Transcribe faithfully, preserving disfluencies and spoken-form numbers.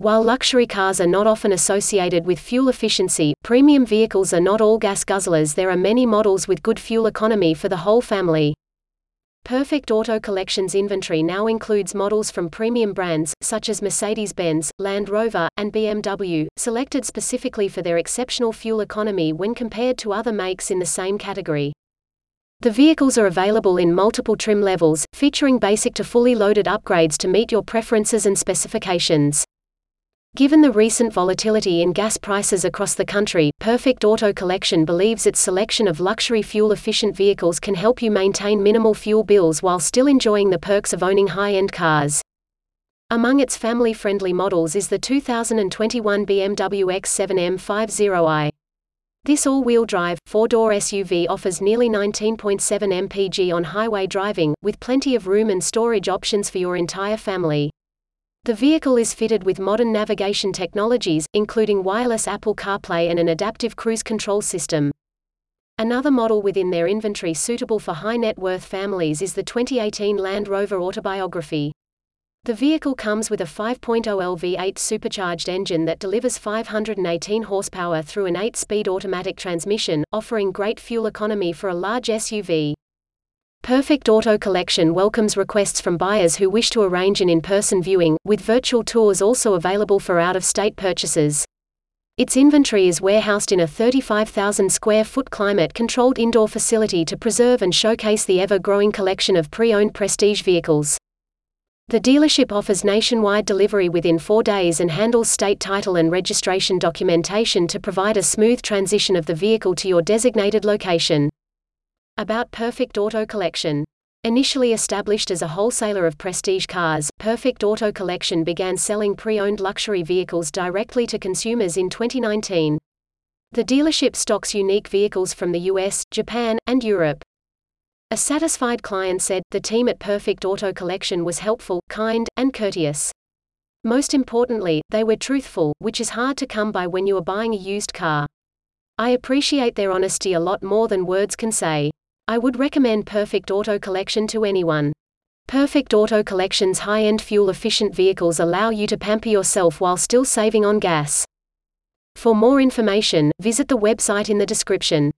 While luxury cars are not often associated with fuel efficiency, premium vehicles are not all gas guzzlers. There are many models with good fuel economy for the whole family. Perfect Auto Collection's inventory now includes models from premium brands, such as Mercedes-Benz, Land Rover, and B M W, selected specifically for their exceptional fuel economy when compared to other makes in the same category. The vehicles are available in multiple trim levels, featuring basic to fully loaded upgrades to meet your preferences and specifications. Given the recent volatility in gas prices across the country, Perfect Auto Collection believes its selection of luxury fuel-efficient vehicles can help you maintain minimal fuel bills while still enjoying the perks of owning high-end cars. Among its family-friendly models is the two thousand twenty-one B M W X seven M fifty i. This all-wheel drive, four-door S U V offers nearly nineteen point seven miles per gallon on highway driving, with plenty of room and storage options for your entire family. The vehicle is fitted with modern navigation technologies, including wireless Apple CarPlay and an adaptive cruise control system. Another model within their inventory suitable for high-net-worth families is the twenty eighteen Land Rover Autobiography. The vehicle comes with a five point oh liter V eight supercharged engine that delivers five hundred eighteen horsepower through an eight-speed automatic transmission, offering great fuel economy for a large S U V. Perfect Auto Collection welcomes requests from buyers who wish to arrange an in-person viewing, with virtual tours also available for out-of-state purchases. Its inventory is warehoused in a thirty-five thousand square foot climate-controlled indoor facility to preserve and showcase the ever-growing collection of pre-owned prestige vehicles. The dealership offers nationwide delivery within four days and handles state title and registration documentation to provide a smooth transition of the vehicle to your designated location. About Perfect Auto Collection. Initially established as a wholesaler of prestige cars, Perfect Auto Collection began selling pre-owned luxury vehicles directly to consumers in twenty nineteen. The dealership stocks unique vehicles from the U S, Japan, and Europe. A satisfied client said, "The team at Perfect Auto Collection was helpful, kind, and courteous. Most importantly, they were truthful, which is hard to come by when you are buying a used car. I appreciate their honesty a lot more than words can say. I would recommend Perfect Auto Collection to anyone." Perfect Auto Collection's high-end fuel-efficient vehicles allow you to pamper yourself while still saving on gas. For more information, visit the website in the description.